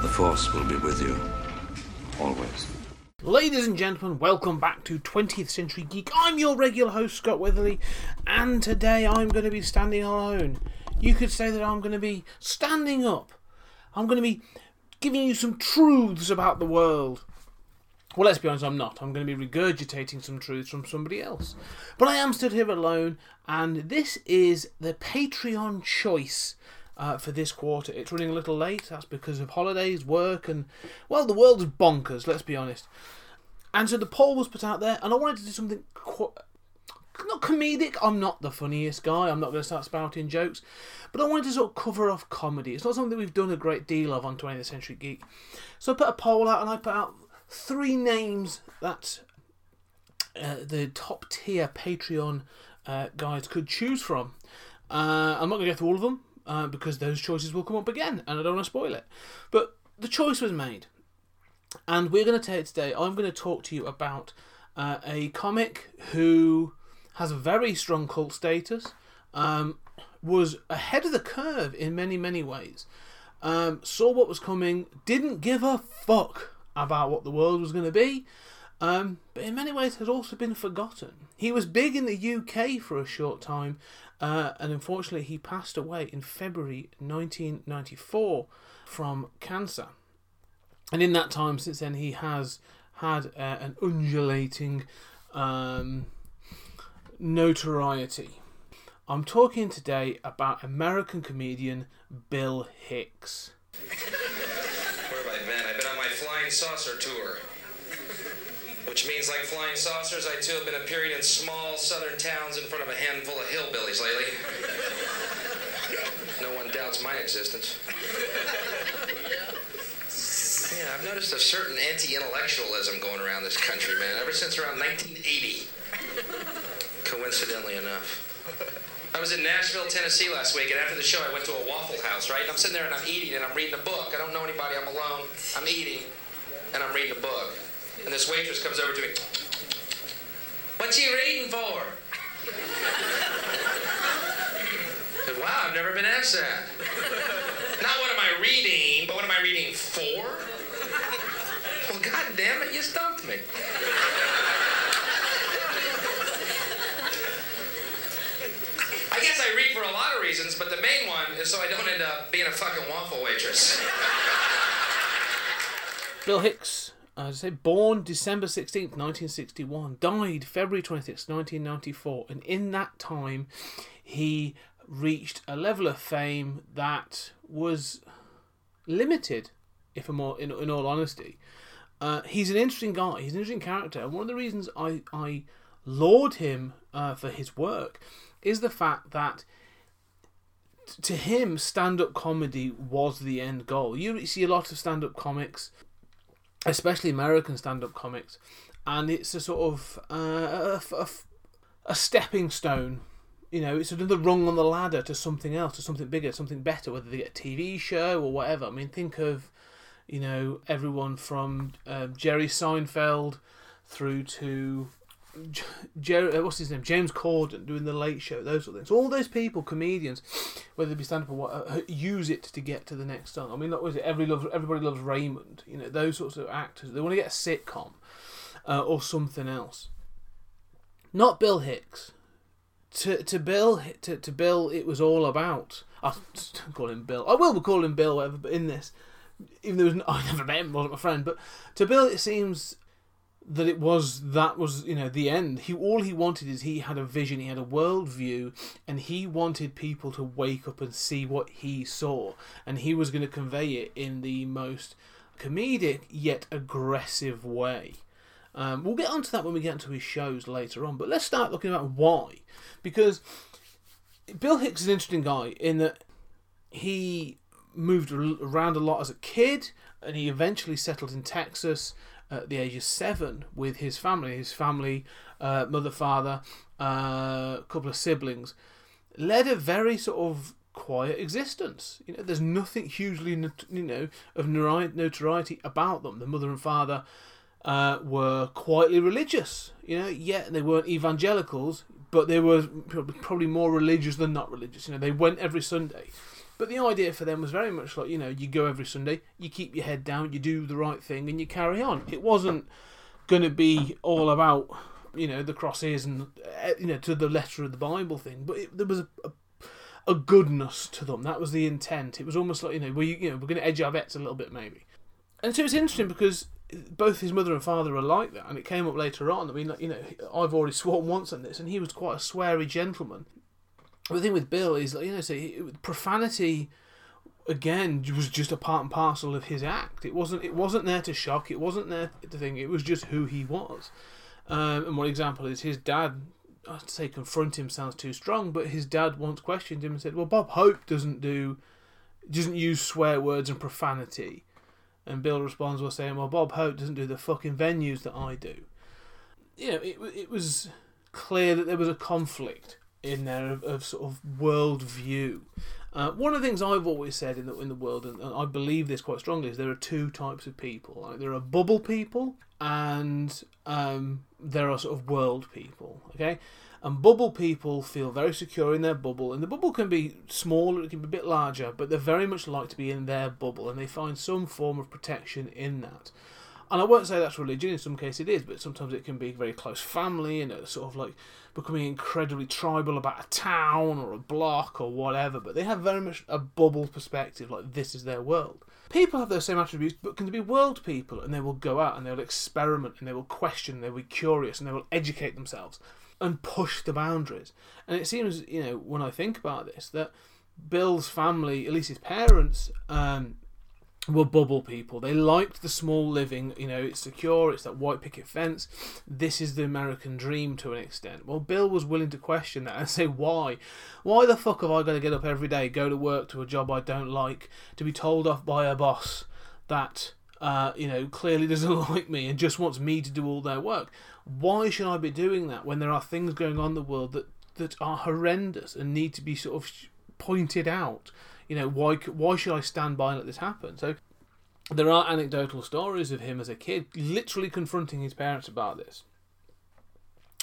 The Force will be with you. Always. Ladies and gentlemen, welcome back to 20th Century Geek. I'm your regular host, Scott Weatherly, and today I'm going to be standing alone. You could say that I'm going to be standing up. I'm going to be giving you some truths about the world. Well, let's be honest, I'm not. I'm going to be regurgitating some truths from somebody else. But I am stood here alone, and this is the Patreon choice for this quarter. It's running a little late. That's because of holidays, work, and, well, the world's bonkers, let's be honest. And so the poll was put out there, and I wanted to do something not comedic. I'm not the funniest guy. I'm not going to start spouting jokes. But I wanted to sort of cover off comedy. It's not something that we've done a great deal of on 20th Century Geek. So I put a poll out, and I put out three names that the top tier Patreon guys could choose from. I'm not going to go through all of them because those choices will come up again and I don't want to spoil it. But the choice was made. And we're going to take it today. I'm going to talk to you about a comic who has a very strong cult status, was ahead of the curve in many, many ways, saw what was coming, didn't give a fuck about what the world was going to be, but in many ways has also been forgotten. He was big in the UK for a short time, and unfortunately he passed away in February 1994 from cancer. And in that time since then he has had an undulating notoriety. I'm talking today about American comedian Bill Hicks. Flying saucer tour, which means, like flying saucers, I too have been appearing in small southern towns in front of a handful of hillbillies lately. No one doubts my existence. Yeah, I've noticed a certain anti-intellectualism going around this country, man, ever since around 1980. Coincidentally enough. I was in Nashville, Tennessee last week, and after the show I went to a Waffle House, right? And I'm sitting there and I'm eating and I'm reading a book. I don't know anybody, I'm alone. I'm eating and I'm reading a book. And this waitress comes over to me. What you reading for? I said, wow, I've never been asked that. Not what am I reading, but what am I reading for? Well, God damn it, you stumped me. I guess I read for a lot of reasons, but the main one is so I don't end up being a fucking waffle waitress. Bill Hicks, as I say, born December 16th, 1961, died February 26th, 1994, and in that time he reached a level of fame that was limited, if I'm all, in all honesty. He's an interesting guy, he's an interesting character, and one of the reasons I laud him for his work is the fact that to him stand-up comedy was the end goal. You see a lot of stand-up comics, especially American stand-up comics, and it's a sort of a stepping stone. You know, it's another rung on the ladder to something else, to something bigger, something better, whether they get a TV show or whatever. I mean, think of, you know, everyone from Jerry Seinfeld through to James Corden doing the Late Show, those sort of things. All those people, comedians, whether it be stand up or what, use it to get to the next song. I mean, what is it? Everybody Loves Raymond. You know, those sorts of actors. They want to get a sitcom or something else. Not Bill Hicks. To Bill, it was all about. I don't call him Bill. I will call him Bill, whatever. But in this, even though I never met him, wasn't my friend. But to Bill, it seems that that was, you know, the end. All he wanted is he had a vision, he had a worldview, and he wanted people to wake up and see what he saw. And he was going to convey it in the most comedic yet aggressive way. We'll get onto that when we get into his shows later on, but let's start looking about why. Because Bill Hicks is an interesting guy in that he moved around a lot as a kid, and he eventually settled in Texas at the age of 7 with his family. His family, mother, father, a couple of siblings, led a very sort of quiet existence. You know, there's nothing hugely, of notoriety about them. The mother and father were quietly religious, yet they weren't evangelicals, but they were probably more religious than not religious. They went every Sunday. But the idea for them was very much like, you go every Sunday, you keep your head down, you do the right thing, and you carry on. It wasn't going to be all about, the crosses and, to the letter of the Bible thing. But there was a goodness to them. That was the intent. It was almost like, we're going to edge our bets a little bit maybe. And so it's interesting because both his mother and father are like that, and it came up later on. I mean, I've already sworn once on this, and he was quite a sweary gentleman. The thing with Bill is, profanity, again, was just a part and parcel of his act. It wasn't there to shock. It wasn't there to think. It was just who he was. And one example is his dad. I'd say confront him sounds too strong, but his dad once questioned him and said, "Well, Bob Hope doesn't use swear words and profanity." And Bill responds by saying, "Well, Bob Hope doesn't do the fucking venues that I do." It was clear that there was a conflict in there of sort of worldview. One of the things I've always said in the world, and I believe this quite strongly, is there are two types of people. There are bubble people and there are sort of world people. Okay, and bubble people feel very secure in their bubble, and the bubble can be smaller, it can be a bit larger, but they very much like to be in their bubble, and they find some form of protection in that. And I won't say that's religion, in some cases it is, but sometimes it can be very close family and sort of like becoming incredibly tribal about a town or a block or whatever, but they have very much a bubble perspective, like this is their world. People have those same attributes, but can be world people, and they will go out and they will experiment and they will question, and they will be curious and they will educate themselves and push the boundaries. And it seems, when I think about this, that Bill's family, at least his parents, were bubble people. They liked the small living, it's secure, it's that white picket fence, this is the American dream to an extent. Well, Bill was willing to question that and say, why the fuck have I got to get up every day, go to work, to a job I don't like, to be told off by a boss that clearly doesn't like me and just wants me to do all their work? Why should I be doing that when there are things going on in the world that are horrendous and need to be sort of pointed out? Why should I stand by and let this happen? So there are anecdotal stories of him as a kid literally confronting his parents about this.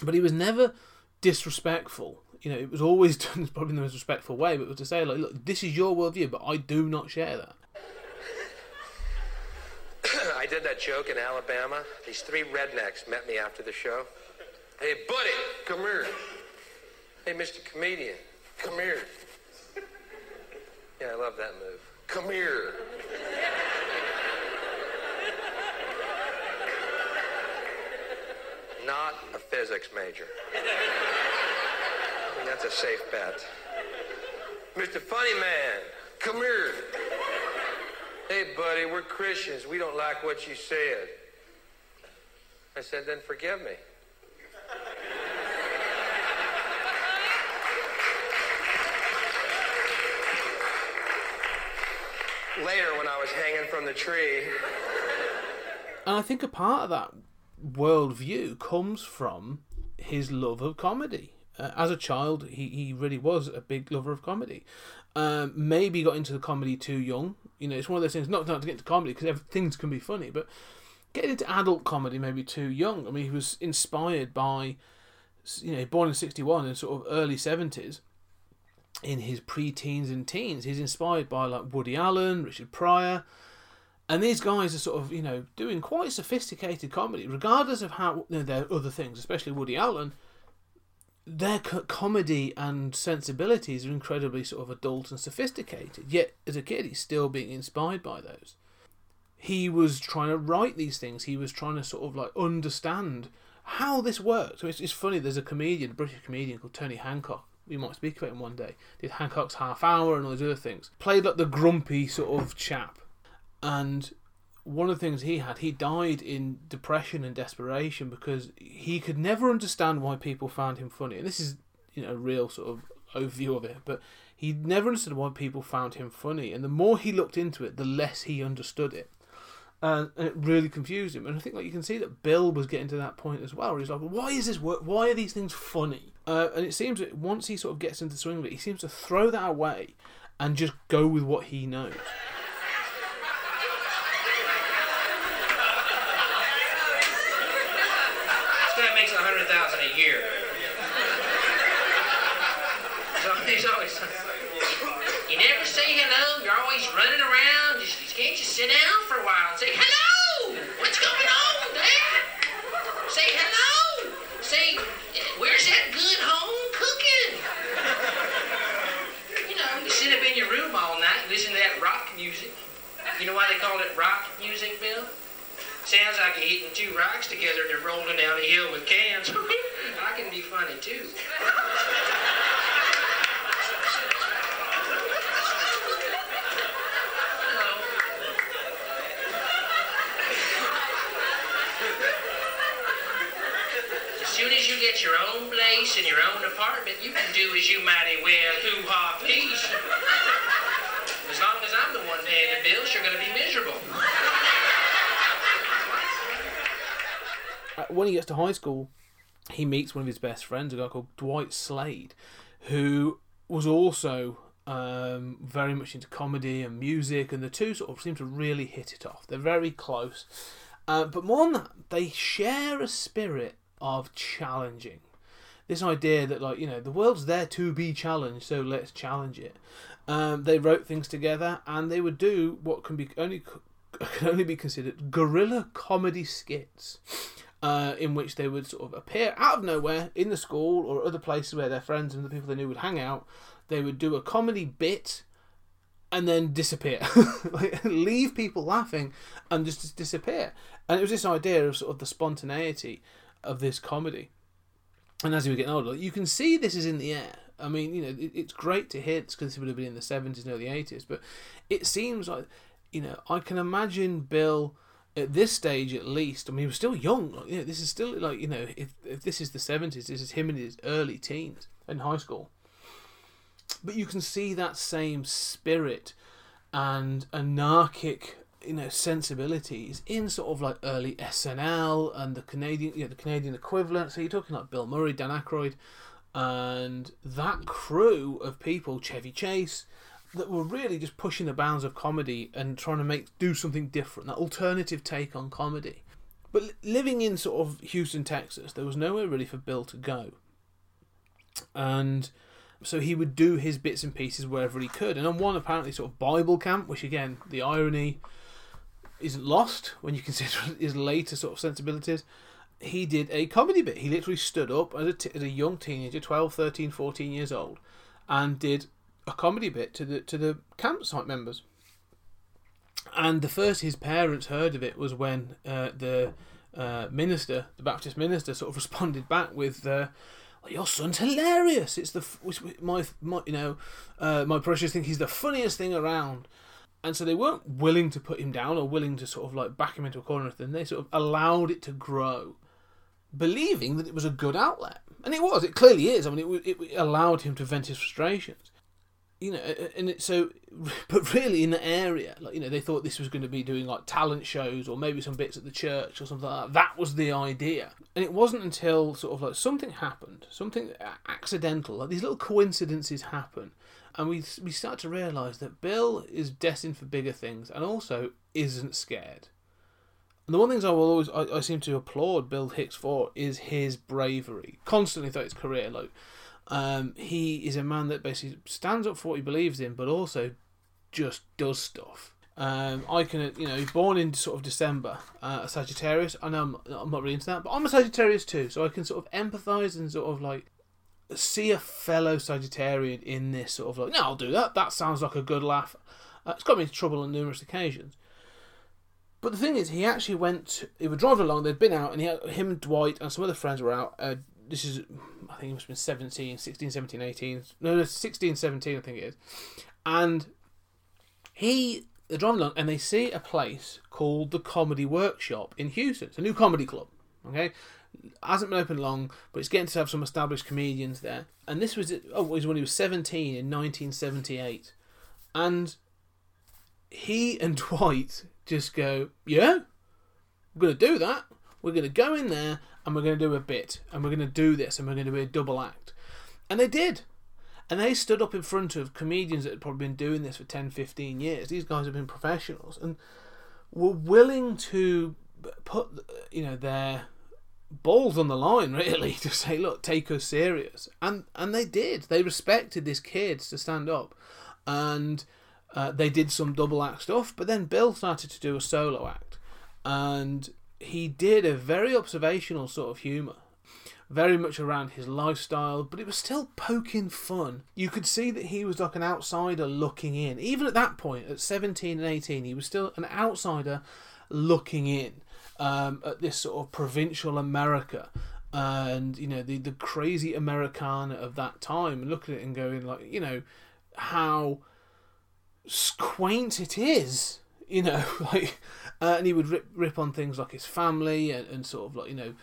But he was never disrespectful. It was always done probably in the most respectful way, but it was to say, like, look, this is your worldview, but I do not share that. I did that joke in Alabama. These 3 rednecks met me after the show. Hey, buddy, come here. Hey, Mr. Comedian, come here. Yeah, I love that move. Come here. Not a physics major. I mean, that's a safe bet. Mr. Funny Man, come here. Hey, buddy, we're Christians. We don't like what you said. I said, then forgive me. Later, when I was hanging from the tree. And I think a part of that worldview comes from his love of comedy. As a child, he really was a big lover of comedy. Maybe got into the comedy too young. It's one of those things, not to get into comedy, because things can be funny, but getting into adult comedy maybe too young. I mean, he was inspired by, born in 61 and sort of early 70s. In his pre-teens and teens, he's inspired by like Woody Allen, Richard Pryor, and these guys are sort of doing quite sophisticated comedy, regardless of how there are other things. Especially Woody Allen, their comedy and sensibilities are incredibly sort of adult and sophisticated. Yet as a kid, he's still being inspired by those. He was trying to write these things. He was trying to sort of like understand how this works. So it's funny. There's a British comedian called Tony Hancock. We might speak about him one day. Did Hancock's Half Hour and all those other things. Played like the grumpy sort of chap. And one of the things he died in depression and desperation because he could never understand why people found him funny. And this is, a real sort of overview of it. But he never understood why people found him funny. And the more he looked into it, the less he understood it. And it really confused him. And I think like you can see that Bill was getting to that point as well, where he's like, why is this work? Why are these things funny? And it seems that once he sort of gets into the swing of it, he seems to throw that away and just go with what he knows. This guy makes $100,000 a year. So he's always... You never say hello. You're always running around. Can't you sit down for a while and say, hello? What's going on there? Say hello. Say, where's that good home cooking? You know, you sit up in your room all night and listen to that rock music. You know why they call it rock music, Bill? Sounds like you're hitting two rocks together and they're rolling down a hill with cans. I can be funny, too. Get your own place and your own apartment, you can do as you mighty well hoo-ha please. As long as I'm the one paying the bills, you're going to be miserable. When he gets to high school, he meets one of his best friends, a guy called Dwight Slade, who was also very much into comedy and music, and the two sort of seem to really hit it off. They're very close. But more than that, they share a spirit of challenging. This idea that, like, you know, the world's there to be challenged, so let's challenge it. They wrote things together and they would do what can only be considered guerrilla comedy skits, in which they would sort of appear out of nowhere in the school or other places where their friends and the people they knew would hang out. They would do a comedy bit and then disappear. Like, leave people laughing and just disappear. And it was this idea of sort of the spontaneity of this comedy. And as you were getting older, you can see this is in the air. I mean, you know, it's great to hear this because this would have been in the 70s and early 80s, but it seems like, you know, I can imagine Bill at this stage at least. I mean, he was still young. Like, you know, this is still like, you know, if this is the 70s, this is him in his early teens in high school. But you can see that same spirit and anarchic, you know, sensibilities in sort of like early SNL and the Canadian equivalent. So you're talking like Bill Murray, Dan Aykroyd, and that crew of people, Chevy Chase, that were really just pushing the bounds of comedy and trying to do something different, that alternative take on comedy. But living in sort of Houston, Texas, there was nowhere really for Bill to go. And so he would do his bits and pieces wherever he could. And on one apparently sort of Bible camp, which again, the irony isn't lost when you consider his later sort of sensibilities, he did a comedy bit. He literally stood up as a young teenager, 12, 13, 14 years old, and did a comedy bit to the campsite members. And the first his parents heard of it was when the Baptist minister, sort of responded back with, your son's hilarious. It's my precious thing. He's the funniest thing around. And so they weren't willing to put him down or willing to sort of like back him into a corner. Then they sort of allowed it to grow, believing that it was a good outlet, and it was. It clearly is. I mean, it allowed him to vent his frustrations, you know. And but really in the area, like, you know, they thought this was going to be doing like talent shows or maybe some bits at the church or something like that. That was the idea. And it wasn't until sort of like something happened, something accidental, like these little coincidences happen. And we start to realise that Bill is destined for bigger things and also isn't scared. And the one thing I seem to applaud Bill Hicks for is his bravery. Constantly throughout his career, like, he is a man that basically stands up for what he believes in, but also just does stuff. He's born in sort of December, a Sagittarius. I know I'm not really into that, but I'm a Sagittarius too, so I can sort of empathise and sort of like see a fellow Sagittarian in this sort of like, no, I'll do that. That sounds like a good laugh. It's got me into trouble on numerous occasions. But the thing is, he actually he was driving along, they'd been out, and him and Dwight and some other friends were out. This is, I think it must have been 16, 17, I think it is. And they're driving along, and they see a place called the Comedy Workshop in Houston. It's a new comedy club, okay? Hasn't been open long, but it's getting to have some established comedians there. And this was when he was 17 in 1978, and he and Dwight just go, yeah, I'm going to do that. We're going to go in there and we're going to do a bit and we're going to do this and we're going to do a double act. And they did. And they stood up in front of comedians that had probably been doing this for 10, 15 years. These guys have been professionals and were willing to put, you know, their balls on the line, really, to say, look, take us serious. And they did. They respected this kid to stand up. And they did some double act stuff. But then Bill started to do a solo act. And he did a very observational sort of humour, very much around his lifestyle, but it was still poking fun. You could see that he was like an outsider looking in. Even at that point, at 17 and 18, he was still an outsider looking in at this sort of provincial America and, you know, the crazy Americana of that time, and looking at it and going, like, you know, how quaint it is, you know, like, and he would rip on things like his family and sort of like, you know,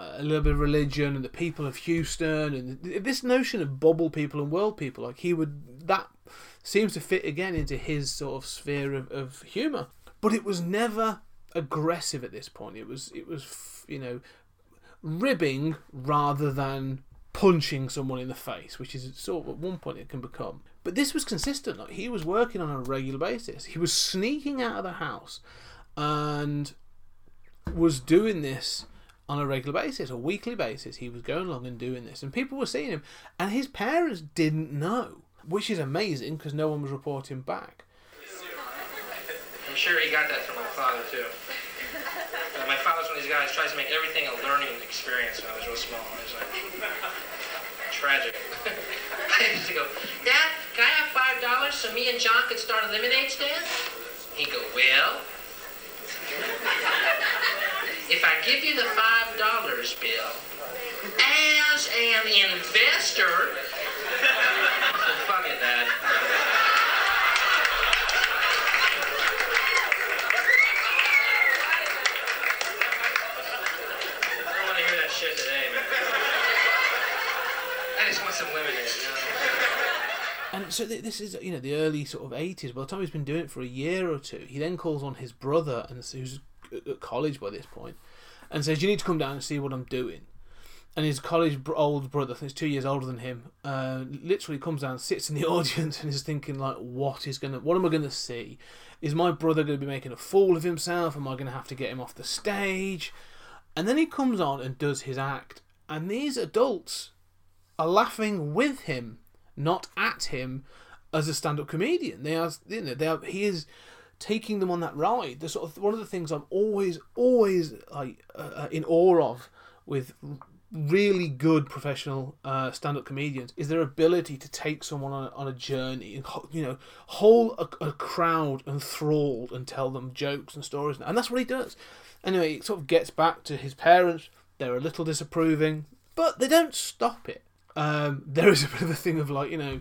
a little bit of religion and the people of Houston and this notion of bubble people and world people. Like, he would, that seems to fit again into his sort of sphere of humour. But it was never aggressive at this point. It was, you know, ribbing rather than punching someone in the face, which is sort of at one point it can become. But this was consistent. Like, he was working on a regular basis. He was sneaking out of the house and was doing this on a regular basis, a weekly basis. He was going along and doing this, and people were seeing him, and his parents didn't know, which is amazing because no one was reporting back. I'm sure he got that from my father too. My father's one of these guys tries to make everything a learning experience. When I was real small, I was like, tragic. I used to go, Dad, can I have $5 so me and John could start a lemonade stand? He'd go, well, if I give you the $5, Bill, as an investor, so fuck it, Dad. I don't want to hear that shit today, man. I just want some lemonade, you know? And so this is, you know, the early sort of 80s. By the time he's been doing it for a year or two, he then calls on his brother, and who's at college by this point, and says, you need to come down and see what I'm doing. And his college old brother, I think it's 2 years older than him, literally comes down, sits in the audience, and is thinking, like, what am I going to see? Is my brother going to be making a fool of himself? Am I going to have to get him off the stage? And then he comes on and does his act, and these adults are laughing with him, not at him, as a stand-up comedian. He is taking them on that ride. The sort of one of the things I'm always like in awe of with really good professional stand-up comedians is their ability to take someone on a journey and, you know, hold a crowd enthralled and tell them jokes and stories, and that's what he does. Anyway, it sort of gets back to his parents. They're a little disapproving, but they don't stop it. There is a bit of a thing of, like, you know,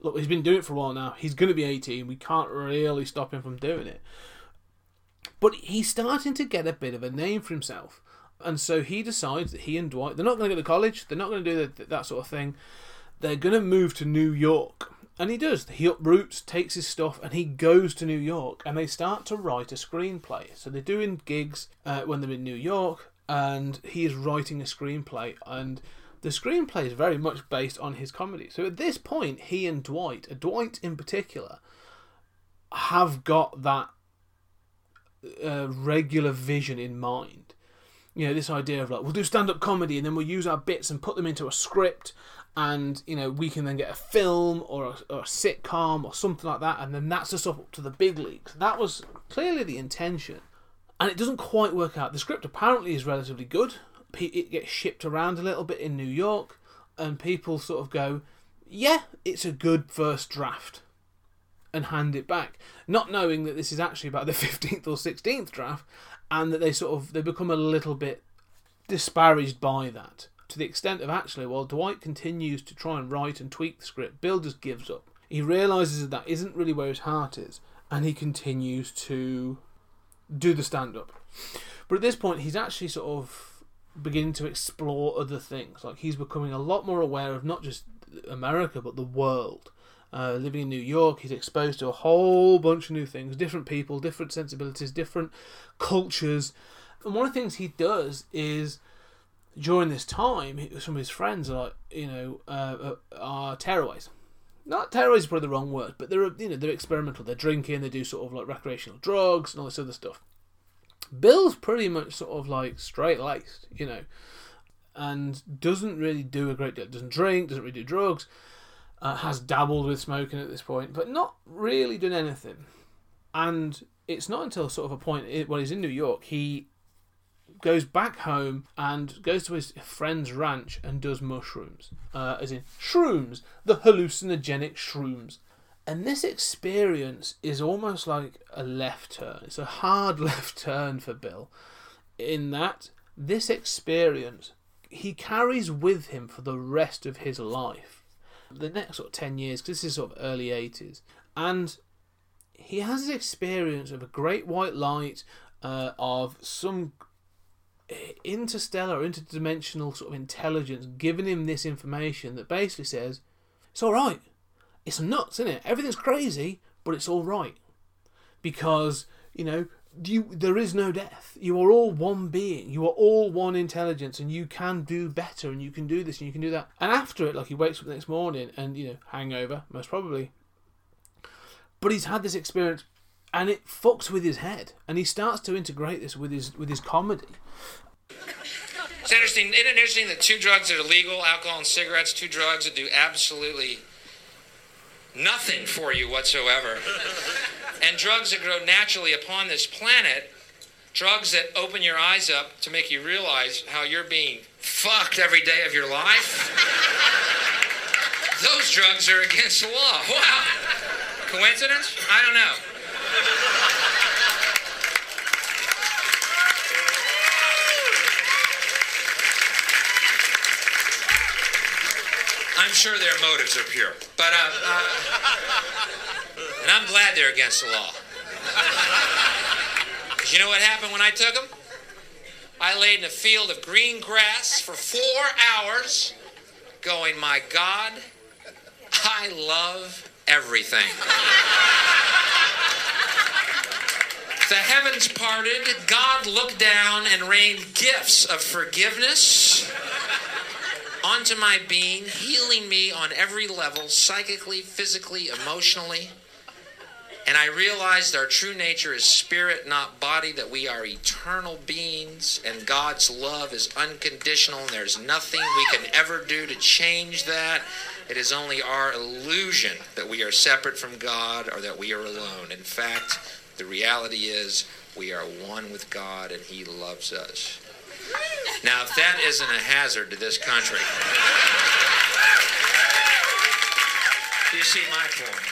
look, he's been doing it for a while now. He's going to be 18. We can't really stop him from doing it. But he's starting to get a bit of a name for himself. And so he decides that he and Dwight, they're not going to go to college. They're not going to do that sort of thing. They're going to move to New York. And he does. He uproots, takes his stuff, and he goes to New York. And they start to write a screenplay. So they're doing gigs when they're in New York. And he is writing a screenplay. And the screenplay is very much based on his comedy. So at this point, he and Dwight in particular, have got that regular vision in mind. You know, this idea of, like, we'll do stand-up comedy and then we'll use our bits and put them into a script, and, you know, we can then get a film or a sitcom or something like that, and then that's us up to the big leagues. That was clearly the intention. And it doesn't quite work out. The script apparently is relatively good. It gets shipped around a little bit in New York, and people sort of go, yeah, it's a good first draft, and hand it back, not knowing that this is actually about the 15th or 16th draft, and that they become a little bit disparaged by that, to the extent of, actually, while Dwight continues to try and write and tweak the script, Bill just gives up. He realises that isn't really where his heart is, and he continues to do the stand-up. But at this point, he's actually sort of beginning to explore other things. Like, he's becoming a lot more aware of not just America but the world, living in New York, he's exposed to a whole bunch of new things, different people, different sensibilities, different cultures. And one of the things he does is, during this time, some of his friends are, are tearaways. Not tearaways is probably the wrong word, but they're, they're experimental. They're drinking, they do sort of like recreational drugs and all this other stuff. Bill's pretty much sort of like straight-laced, and doesn't really do a great deal. Doesn't drink, doesn't really do drugs, has dabbled with smoking at this point, but not really done anything. And it's not until sort of a point when he's in New York, he goes back home and goes to his friend's ranch and does mushrooms, as in shrooms, the hallucinogenic shrooms. And this experience is almost like a left turn. It's a hard left turn for Bill, in that this experience he carries with him for the rest of his life, the next sort of 10 years, because this is sort of early 80s. And he has this experience of a great white light, of some interstellar, interdimensional sort of intelligence giving him this information that basically says, it's all right. It's nuts, isn't it? Everything's crazy, but it's all right. Because, there is no death. You are all one being. You are all one intelligence, and you can do better, and you can do this, and you can do that. And after it, like, he wakes up the next morning and, hangover, most probably. But he's had this experience, and it fucks with his head. And he starts to integrate this with his comedy. It's interesting. Isn't it interesting that two drugs that are legal, alcohol and cigarettes, two drugs that do absolutely nothing for you whatsoever, and drugs that grow naturally upon this planet, drugs that open your eyes up to make you realize how you're being fucked every day of your life? Those drugs are against the law. Wow. Coincidence? I don't know. I'm sure their motives are pure, but and I'm glad they're against the law. 'Cause you know what happened when I took them? I laid in a field of green grass for 4 hours, going, my God, I love everything. The heavens parted, God looked down and rained gifts of forgiveness onto my being, healing me on every level, psychically, physically, emotionally. And I realized our true nature is spirit, not body, that we are eternal beings, and God's love is unconditional, and there's nothing we can ever do to change that. It is only our illusion that we are separate from God or that we are alone. In fact, the reality is we are one with God, and He loves us. Now, if that isn't a hazard to this country, do you see my point?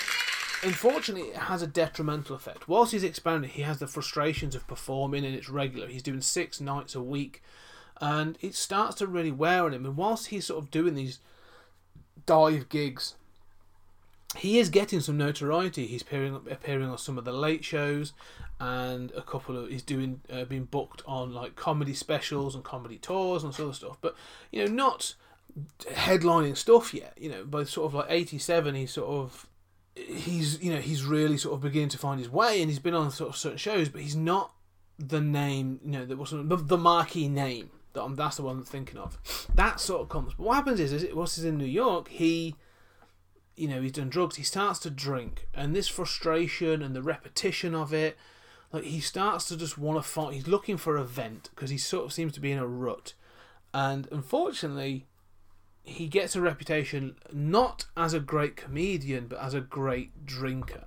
Unfortunately, it has a detrimental effect. Whilst he's expanding, he has the frustrations of performing, and it's regular. He's doing 6 nights a week, and it starts to really wear on him. And whilst he's sort of doing these dive gigs, he is getting some notoriety. He's appearing on some of the late shows, and a couple of being booked on like comedy specials and comedy tours and sort of stuff. But not headlining stuff yet. By sort of like 87, he's really sort of beginning to find his way, and he's been on sort of certain shows, but he's not the name. There wasn't the marquee name. That's the one I'm thinking of. That sort of comes. But what happens is once he's in New York, he. He's done drugs, he starts to drink, and this frustration and the repetition of it, like, he starts to just want to fight. He's looking for a vent, because he sort of seems to be in a rut. And unfortunately, he gets a reputation not as a great comedian, but as a great drinker.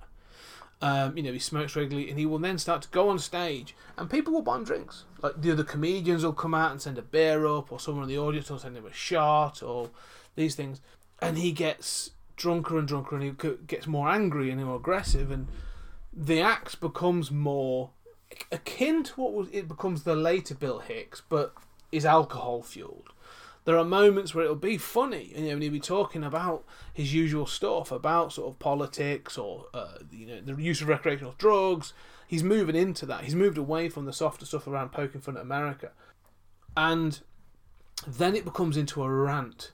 He smokes regularly, and he will then start to go on stage, and people will buy him drinks. Like, the other comedians will come out and send a beer up, or someone in the audience will send him a shot, or these things. And he gets drunker and drunker, and he gets more angry and more aggressive, and the act becomes more akin to it becomes the later Bill Hicks, but is alcohol fueled. There are moments where it'll be funny, and he'll be talking about his usual stuff, about sort of politics or the use of recreational drugs. He's moving into that. He's moved away from the softer stuff around poking fun at America, and then it becomes into a rant.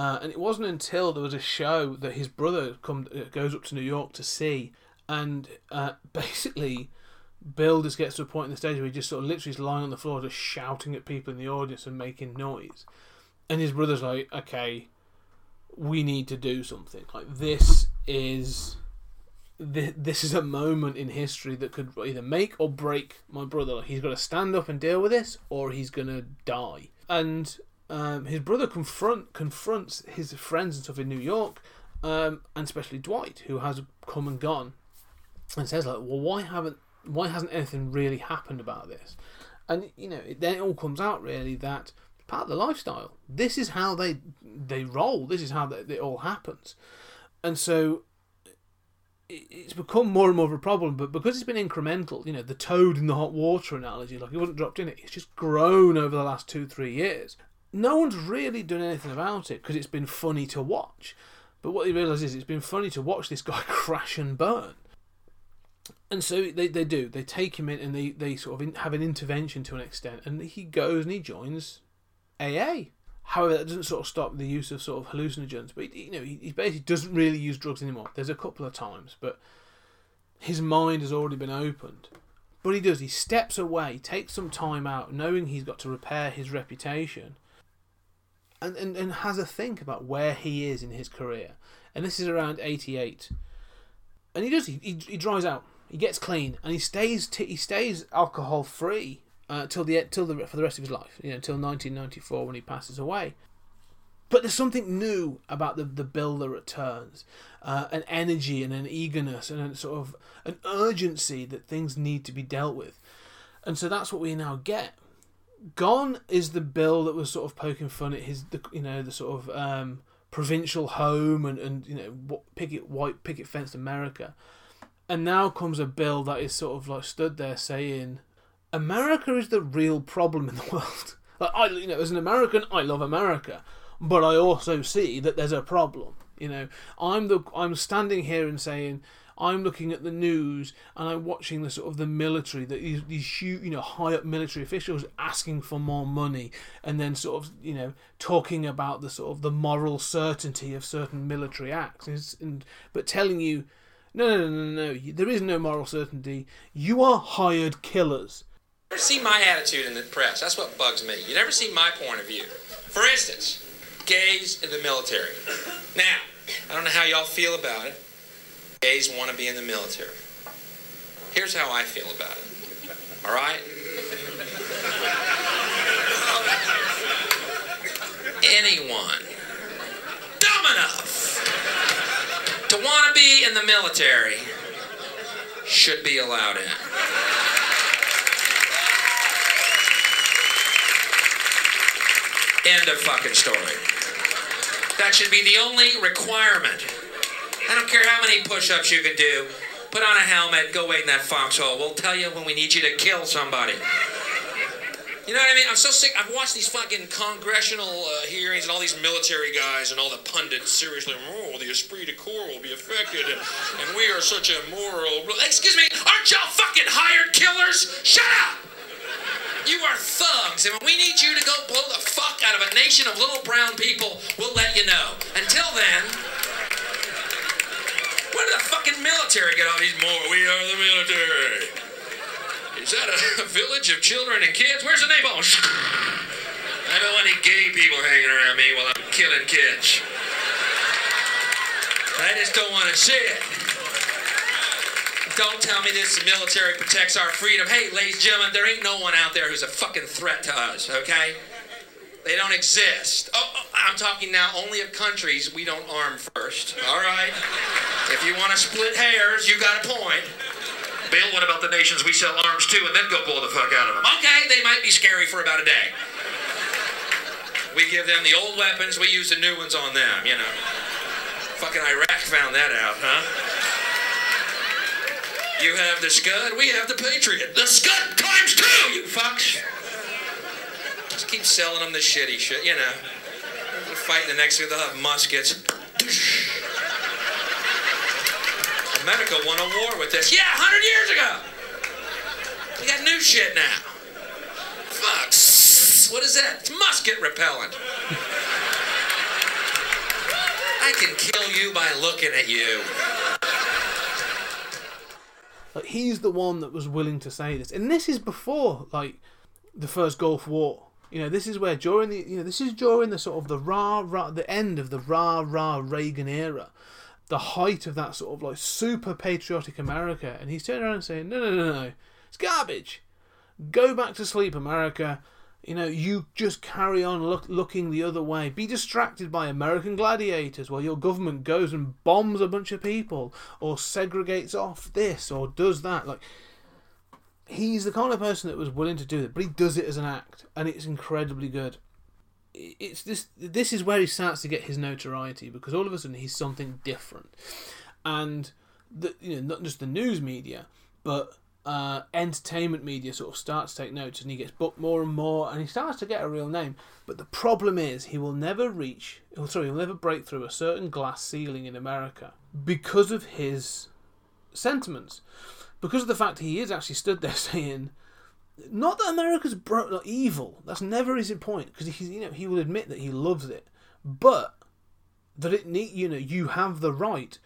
And it wasn't until there was a show that his brother goes up to New York to see, and basically Bill just gets to a point in the stage where he just sort of literally is lying on the floor just shouting at people in the audience and making noise. And his brother's like, okay, we need to do something. Like, this is a moment in history that could either make or break my brother. Like, he's got to stand up and deal with this, or he's going to die. And his brother confronts his friends and stuff in New York, and especially Dwight, who has come and gone, and says, like, well, why hasn't anything really happened about this? And, you know, then it all comes out, really, that part of the lifestyle. This is how they roll. This is how it all happens. And so it's become more and more of a problem, but because it's been incremental, you know, the toad in the hot water analogy, like, it wasn't dropped in it, it's just grown over the last 2-3 years. No one's really done anything about it because it's been funny to watch. But what you realise is it's been funny to watch this guy crash and burn. And so they do. They take him in and they sort of have an intervention to an extent, and he goes and he joins AA. However, that doesn't sort of stop the use of sort of hallucinogens. But, you know, he basically doesn't really use drugs anymore. There's a couple of times, but his mind has already been opened. But he does. He steps away, takes some time out, knowing he's got to repair his reputation, and has a think about where he is in his career. And this is around 88. And he does. He dries out. He gets clean, and he stays alcohol free. For the rest of his life, you know, till 1994 when he passes away. But there's something new about the Bill that returns, an energy and an eagerness and a sort of an urgency that things need to be dealt with, and so that's what we now get. Gone is the Bill that was sort of poking fun at the sort of provincial home and you know, picket fenced America, and now comes a Bill that is sort of like stood there saying, America is the real problem in the world. Like, as an American, I love America, but I also see that there's a problem. You know, I'm standing here and saying, I'm looking at the news and I'm watching the sort of the military, that these high up military officials asking for more money, and then sort of, you know, talking about the sort of the moral certainty of certain military acts, but telling you, no, there is no moral certainty. You are hired killers. You never see my attitude in the press. That's what bugs me. You never see my point of view. For instance, gays in the military. Now, I don't know how y'all feel about it. Gays want to be in the military. Here's how I feel about it. All right? Anyone dumb enough to want to be in the military should be allowed in. End of fucking story. That should be the only requirement. I don't care how many push-ups you can do. Put on a helmet, go wait in that foxhole. We'll tell you when we need you to kill somebody. You know what I mean? I'm so sick. I've watched these fucking congressional hearings and all these military guys and all the pundits seriously, the esprit de corps will be affected and we are such a moral... Excuse me, aren't y'all fucking hired killers? Shut up! You are thugs, and when we need you to go blow the fuck out of a nation of little brown people, we'll let you know. Until then, where did the fucking military get all these more? We are the military. Is that a village of children and kids? Where's the napalm? I don't want any gay people hanging around me while I'm killing kids. I just don't want to see it. Don't tell me this military protects our freedom. Hey, ladies and gentlemen, there ain't no one out there who's a fucking threat to us, okay? They don't exist. Oh, I'm talking now only of countries we don't arm first, all right? If you want to split hairs, you got a point. Bill, what about the nations we sell arms to and then go blow the fuck out of them? Okay, they might be scary for about a day. We give them the old weapons, we use the new ones on them, you know. Fucking Iraq found that out, huh? You have the Scud, we have the Patriot. The Scud times two, you fucks! Just keep selling them the shitty shit, you know. They'll fight the next year, they'll have muskets. America won a war with this. Yeah, 100 years ago! We got new shit now. Fuck, what is that? It's musket repellent. I can kill you by looking at you. Like, he's the one that was willing to say this. And this is before, like, the first Gulf War. You know, this is where during the, you know, this is during the sort of the the end of the Reagan era, the height of that sort of like super patriotic America. And he's turning around and saying, no, it's garbage. Go back to sleep, America. You know, you just carry on looking the other way. Be distracted by American gladiators while your government goes and bombs a bunch of people or segregates off this or does that. Like, he's the kind of person that was willing to do it, but he does it as an act, and it's incredibly good. It's this is where he starts to get his notoriety, because all of a sudden he's something different. And the, you know, not just the news media, but entertainment media sort of starts to take notice, and he gets booked more and more, and he starts to get a real name. But the problem is he'll never break through a certain glass ceiling in America because of his sentiments. Because of the fact he is actually stood there saying, not that America's not evil. That's never his point, because he will admit that he loves it, but that you have the right,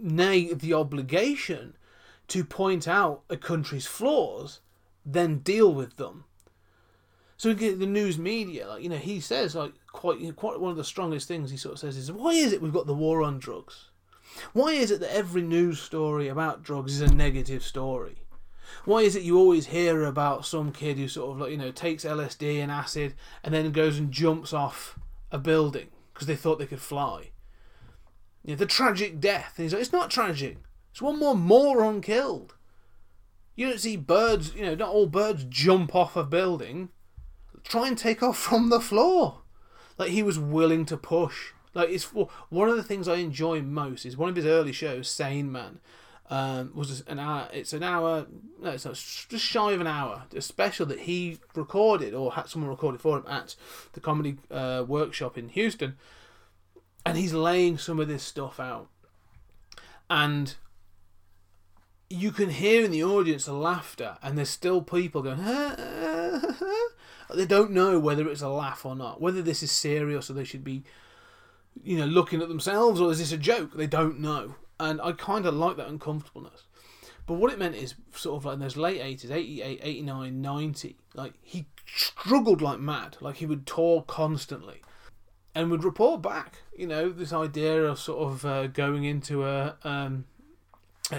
nay, the obligation, to point out a country's flaws, then deal with them. So the news media, like, you know, he says, like, quite one of the strongest things he sort of says is, why is it we've got the war on drugs? Why is it that every news story about drugs is a negative story? Why is it you always hear about some kid who sort of, like, you know, takes LSD and acid and then goes and jumps off a building because they thought they could fly? You know, the tragic death. And he's like, it's not tragic. It's one more moron killed. You don't see birds, you know, not all birds jump off a building. Try and take off from the floor. Like, he was willing to push. Like, it's one of the things I enjoy most is one of his early shows, Sane Man, was an hour. It's an hour. No, it's just shy of an hour. A special that he recorded, or had someone recorded for him at the Comedy Workshop in Houston, and he's laying some of this stuff out, and you can hear in the audience the laughter, and there's still people going, ha, ha, ha, ha. They don't know whether it's a laugh or not, whether this is serious or they should be, you know, looking at themselves, or is this a joke? They don't know. And I kind of like that uncomfortableness. But what it meant is sort of like in those late 80s, 88, 89, 90, like, he struggled like mad. Like, he would tour constantly and would report back, you know, this idea of sort of going into a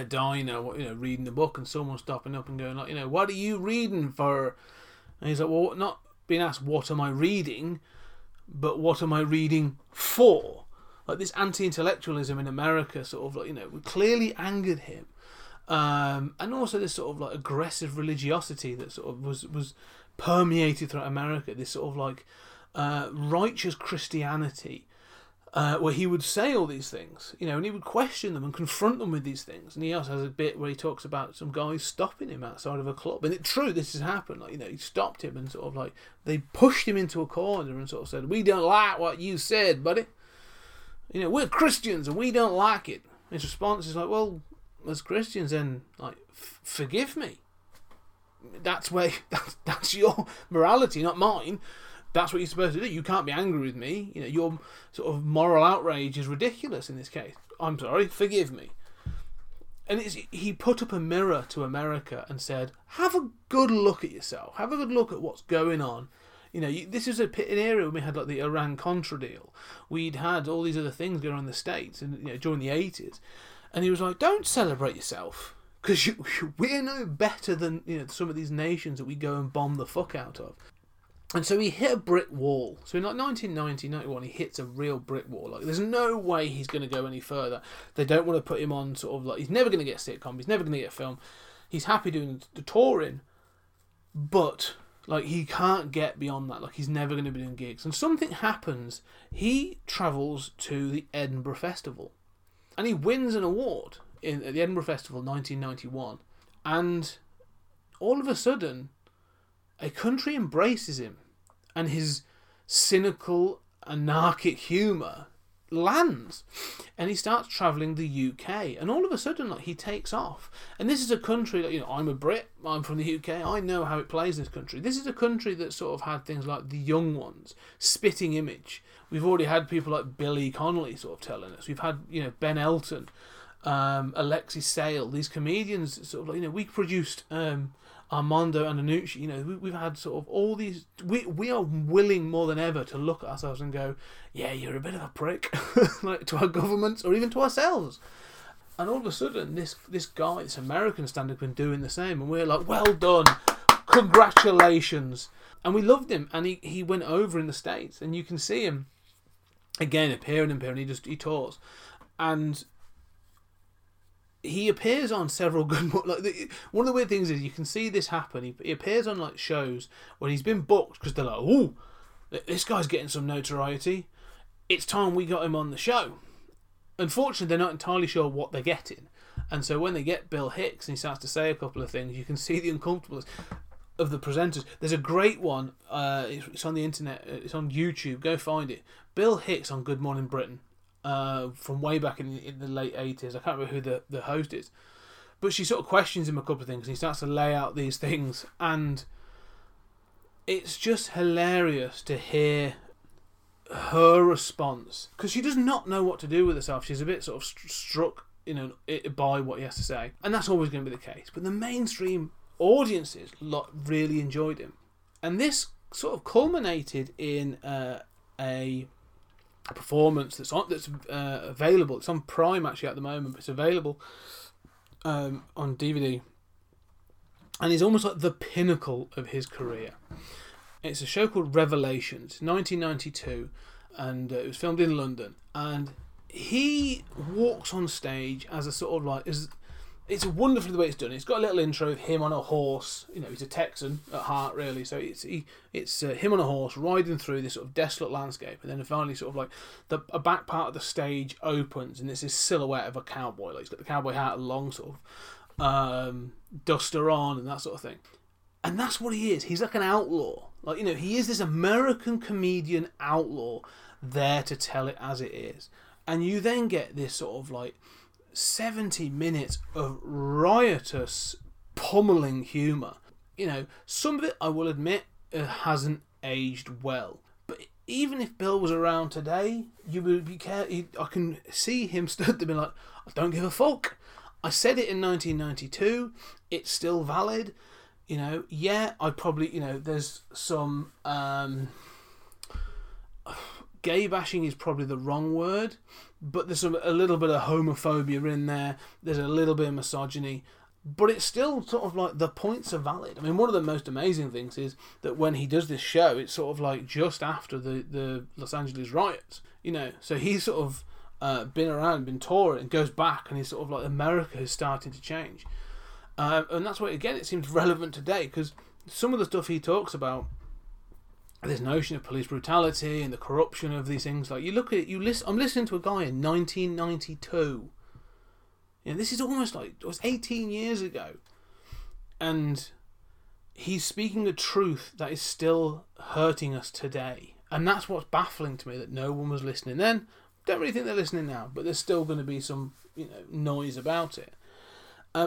diner, you know, reading a book, and someone stopping up and going, like, you know, what are you reading for? And he's like, well, not being asked what am I reading, but what am I reading for? Like, this anti-intellectualism in America sort of, like, you know, clearly angered him. And also this sort of, like, aggressive religiosity that sort of was permeated throughout America, this sort of, like, righteous Christianity, where he would say all these things, you know, and he would question them and confront them with these things. And he also has a bit where he talks about some guys stopping him outside of a club. And it's true, this has happened. Like, you know, he stopped him and sort of, like, they pushed him into a corner and sort of said, we don't like what you said, buddy. You know, we're Christians and we don't like it. His response is like, well, as Christians then, like, forgive me. That's where, that's your morality, not mine. That's what you're supposed to do. You can't be angry with me. You know, your sort of moral outrage is ridiculous in this case. I'm sorry, forgive me. And he put up a mirror to America and said, have a good look at yourself. Have a good look at what's going on. You know, this is an area when we had, like, the Iran-Contra deal. We'd had all these other things going on in the States, and, you know, during the 80s. And he was like, don't celebrate yourself, because we're no better than, you know, some of these nations that we go and bomb the fuck out of. And so he hit a brick wall. So in, like, 1990, 91, he hits a real brick wall. Like, there's no way he's going to go any further. They don't want to put him on sort of, like, he's never going to get a sitcom. He's never going to get a film. He's happy doing the touring, but, like, he can't get beyond that. Like, he's never going to be doing gigs. And something happens. He travels to the Edinburgh Festival, and he wins an award at the Edinburgh Festival 1991. And all of a sudden, a country embraces him, and his cynical, anarchic humour lands, and he starts travelling the UK, and all of a sudden, like, he takes off. And this is a country that, you know, I'm a Brit, I'm from the UK, I know how it plays, this country. This is a country that sort of had things like The Young Ones, Spitting Image. We've already had people like Billy Connolly sort of telling us. We've had, you know, Ben Elton, Alexei Sale, these comedians sort of like, you know, we produced Armando Iannucci. You know, we've had sort of all these. We are willing more than ever to look at ourselves and go, yeah, you're a bit of a prick, like, to our governments or even to ourselves. And all of a sudden, this guy, this American stand up and doing the same, and we're like, well done, congratulations. And we loved him, and he went over in the States, and you can see him again appearing. He talks, and he appears on several Good Morning. One of the weird things is you can see this happen. He appears on like shows when he's been booked because they're like, "Ooh, this guy's getting some notoriety. It's time we got him on the show." Unfortunately, they're not entirely sure what they're getting, and so when they get Bill Hicks and he starts to say a couple of things, you can see the uncomfortableness of the presenters. There's a great one. It's on the internet. It's on YouTube. Go find it. Bill Hicks on Good Morning Britain. From way back in the late 80s. I can't remember who the host is, but she sort of questions him a couple of things, and he starts to lay out these things, and it's just hilarious to hear her response, because she does not know what to do with herself. She's a bit sort of struck, you know, by what he has to say, and that's always going to be the case, but the mainstream audiences really enjoyed him, and this sort of culminated in a performance that's available. It's on Prime actually at the moment, but it's available on DVD, and it's almost like the pinnacle of his career. It's a show called Revelations, 1992, and it was filmed in London, and he walks on stage as a sort of like, it's wonderful the way it's done. It's got a little intro of him on a horse. You know, he's a Texan at heart, really. So it's him on a horse riding through this sort of desolate landscape, and then finally, sort of like a back part of the stage opens, and it's this silhouette of a cowboy. Like, he's got the cowboy hat, and long sort of duster on, and that sort of thing. And that's what he is. He's like an outlaw. Like, you know, he is this American comedian outlaw there to tell it as it is. And you then get this sort of like 70 minutes of riotous, pummeling humour. You know, some of it, I will admit, hasn't aged well. But even if Bill was around today, you would be careful. I can see him stood there being like, I don't give a fuck. I said it in 1992. It's still valid. You know, yeah, I probably, you know, there's some... gay bashing is probably the wrong word, but there's a little bit of homophobia in there. There's a little bit of misogyny, but it's still sort of like the points are valid. I mean, one of the most amazing things is that when he does this show, it's sort of like just after the Los Angeles riots, you know. So he's sort of been around, been touring, and goes back, and he's sort of like America is starting to change, and that's why again it seems relevant today, because some of the stuff he talks about, this notion of police brutality and the corruption of these things, like, you look at it, I'm listening to a guy in 1992, and this is almost like it was 18 years ago, and he's speaking a truth that is still hurting us today. And that's what's baffling to me, that no one was listening then. Don't really think they're listening now, but there's still going to be some, you know, noise about it.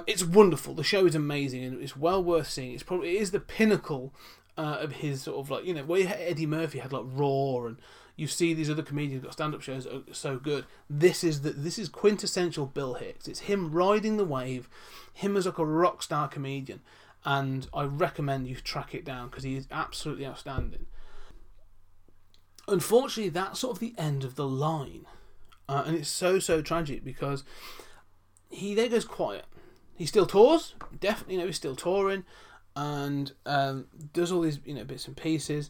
It's wonderful. The show is amazing, and it's well worth seeing. It is the pinnacle of his sort of like, you know, where Eddie Murphy had like Raw, and you see these other comedians got stand up shows that are so good. This is quintessential Bill Hicks. It's him riding the wave, him as like a rock star comedian, and I recommend you track it down because he is absolutely outstanding. Unfortunately, that's sort of the end of the line, and it's so tragic because he then goes quiet. He still tours, definitely, you know, he's still touring. And does all these, you know, bits and pieces,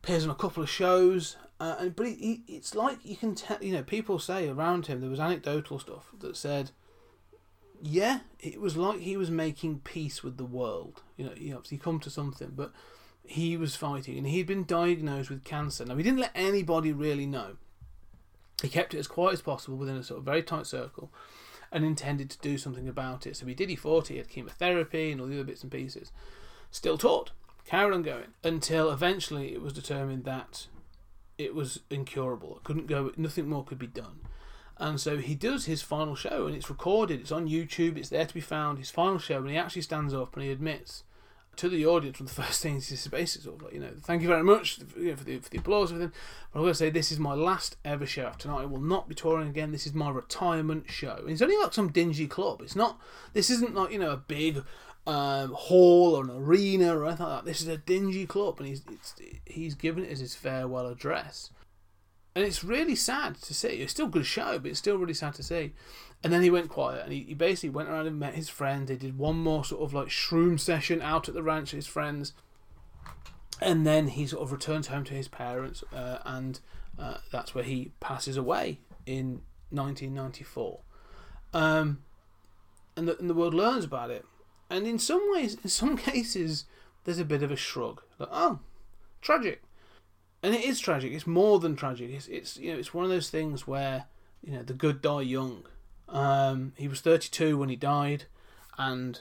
appears on a couple of shows, but it's like you can tell, you know, people say around him, there was anecdotal stuff that said, yeah, it was like he was making peace with the world. You know, he obviously come to something, but he was fighting, and he'd been diagnosed with cancer. Now, he didn't let anybody really know. He kept it as quiet as possible within a sort of very tight circle, and intended to do something about it. So he did, he fought, he had chemotherapy and all the other bits and pieces. Still taught, carried on going, until eventually it was determined that it was incurable. I couldn't go, nothing more could be done. And so he does his final show, and it's recorded, it's on YouTube, it's there to be found, his final show, and he actually stands up and he admits to the audience, one of the first things is basically sort of like, you know, thank you very much for the applause and everything, but I'm going to say this is my last ever show after tonight. I will not be touring again. This is my retirement show. And it's only like some dingy club. It's not, this isn't like, you know, a big hall or an arena or anything like that. This is a dingy club, and he's given it as his farewell address. And it's really sad to see. It's still a good show, but it's still really sad to see. And then he went quiet, and he basically went around and met his friends. They did one more sort of like shroom session out at the ranch with his friends. And then he sort of returns home to his parents, and that's where he passes away in 1994. And the world learns about it. And in some ways, in some cases, there's a bit of a shrug. Like, oh, tragic. And it is tragic. It's more than tragic. It's you know, it's one of those things where, you know, the good die young. He was 32 when he died, and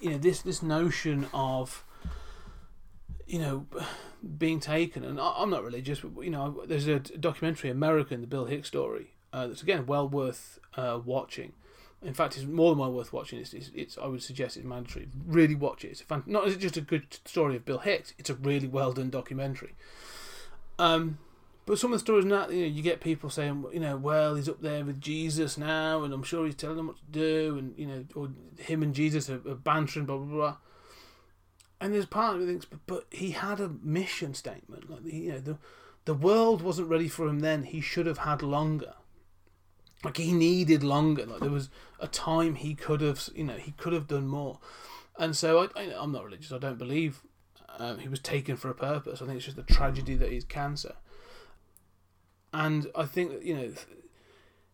you know, this notion of, you know, being taken. And I'm not religious, but you know, there's a documentary, American, the Bill Hicks story, that's again well worth watching. In fact, it's more than well worth watching. It's I would suggest it's mandatory. Really watch it. It's not just a good story of Bill Hicks. It's a really well done documentary. But some of the stories now, you know, you get people saying, you know, well, he's up there with Jesus now, and I'm sure he's telling them what to do, and you know, or him and Jesus are bantering, blah blah blah. And there's part of it thinks, but he had a mission statement. Like, you know, the world wasn't ready for him then. He should have had longer. Like, he needed longer. Like, there was a time he could have, you know, he could have done more. And so I'm not religious. I don't believe he was taken for a purpose. I think it's just a tragedy that he's cancer. And I think, you know,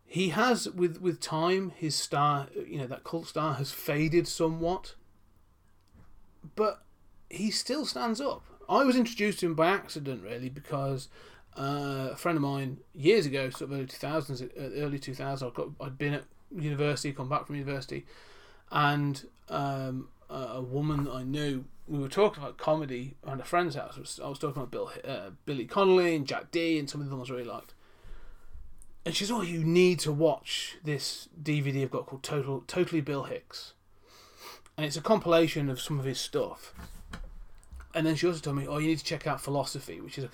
he has, with time, his star, you know, that cult star has faded somewhat. But he still stands up. I was introduced to him by accident, really, because... a friend of mine years ago, sort of early 2000s, I'd been at university, come back from university, and a woman I knew, we were talking about comedy around a friend's house. I was talking about Billy Connolly and Jack D and some of the ones I really liked, and she's, oh, you need to watch this DVD I've got called Totally Bill Hicks, and it's a compilation of some of his stuff. And then she also told me, oh, you need to check out Philosophy, which is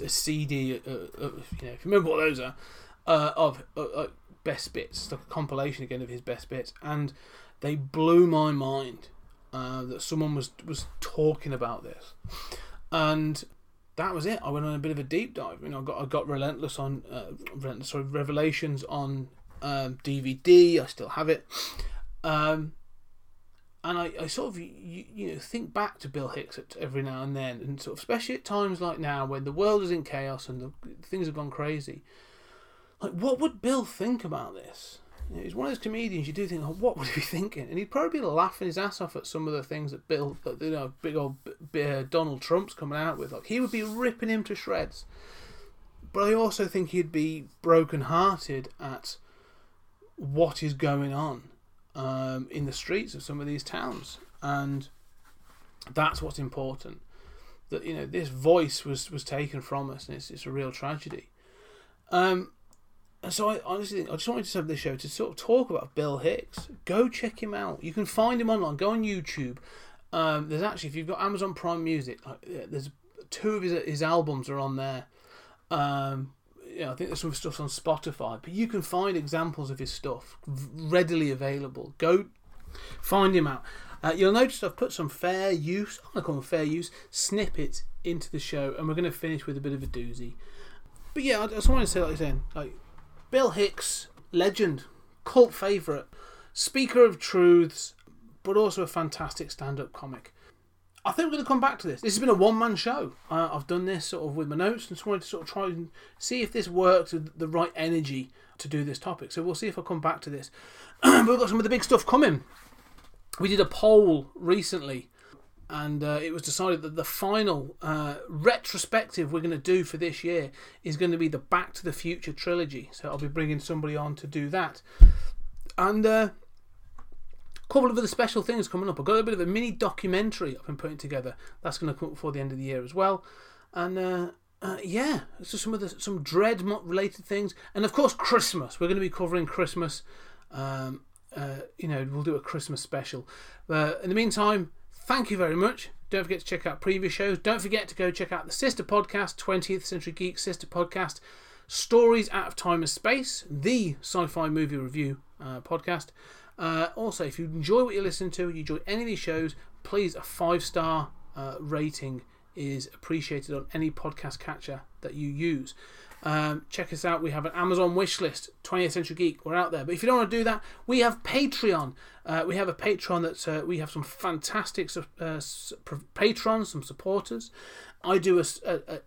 a CD, you know, if you remember what those are, of best bits. It's like a compilation again of his best bits. And they blew my mind that someone was talking about this. And that was it. I went on a bit of a deep dive. You know, I got Revelations on DVD. I still have it. And I sort of, you know, think back to Bill Hicks every now and then, and sort of, especially at times like now when the world is in chaos and things have gone crazy. Like, what would Bill think about this? You know, he's one of those comedians you do think, oh, what would he be thinking? And he'd probably be laughing his ass off at some of the things that Bill, you know, big old Donald Trump's coming out with. Like, he would be ripping him to shreds. But I also think he'd be broken-hearted at what is going on in the streets of some of these towns. And that's what's important, that, you know, this voice was taken from us, and it's a real tragedy. And so I honestly think, I just wanted to have this show to sort of talk about Bill Hicks. Go check him out. You can find him online. Go on YouTube. There's actually, if you've got Amazon Prime Music, there's two of his albums are on there. Yeah, I think there's some stuff's on Spotify, but you can find examples of his stuff readily available. Go find him out. You'll notice I've put some fair use, I'm going to call them fair use, snippets into the show, and we're going to finish with a bit of a doozy. But yeah, I just wanted to say, like I said, like, Bill Hicks, legend, cult favourite, speaker of truths, but also a fantastic stand-up comic. I think we're going to come back to this. This has been a one-man show. I've done this sort of with my notes, and just wanted to sort of try and see if this works with the right energy to do this topic. So we'll see if I come back to this. But we've got some of the big stuff coming. We did a poll recently, and it was decided that the final retrospective we're going to do for this year is going to be the Back to the Future trilogy. So I'll be bringing somebody on to do that. And... couple of other special things coming up. I've got a bit of a mini documentary I've been putting together. That's going to come up before the end of the year as well. And Yeah, so some of the Dread related things, and of course Christmas. We're going to be covering Christmas. You know, we'll do a Christmas special. In the meantime, thank you very much. Don't forget to check out previous shows. Don't forget to go check out the sister podcast, 20th Century Geek sister podcast, Stories Out of Time and Space, the sci-fi movie review podcast. Also, if you enjoy what you listen to, you enjoy any of these shows, please, a 5-star rating is appreciated on any podcast catcher that you use. Check us out. We have an Amazon wish list, 20th Century Geek. We're out there. But if you don't want to do that, we have Patreon. We have a Patreon that's we have some fantastic patrons, some supporters. I do a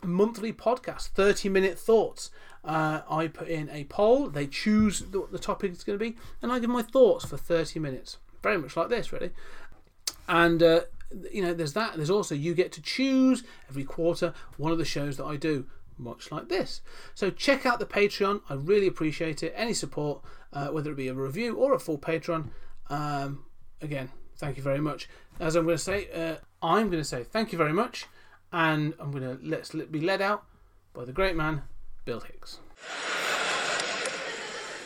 monthly podcast, 30-minute thoughts. I put in a poll. They choose what the topic is going to be, and I give my thoughts for 30 minutes, very much like this, really. And you know, there's that. There's also, you get to choose every quarter one of the shows that I do, much like this. So check out the Patreon. I really appreciate it. Any support, whether it be a review or a full Patreon. Again, thank you very much. As I'm going to say, thank you very much, and I'm going to let's be led out by the great man, Bill Hicks.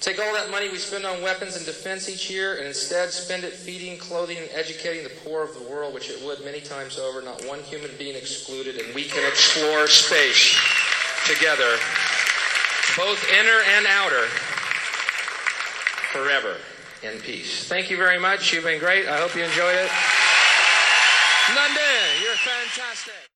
Take all that money we spend on weapons and defense each year, and instead spend it feeding, clothing, and educating the poor of the world, which it would many times over, not one human being excluded, and we can explore space together, both inner and outer, forever in peace. Thank you very much. You've been great. I hope you enjoyed it. London, you're fantastic.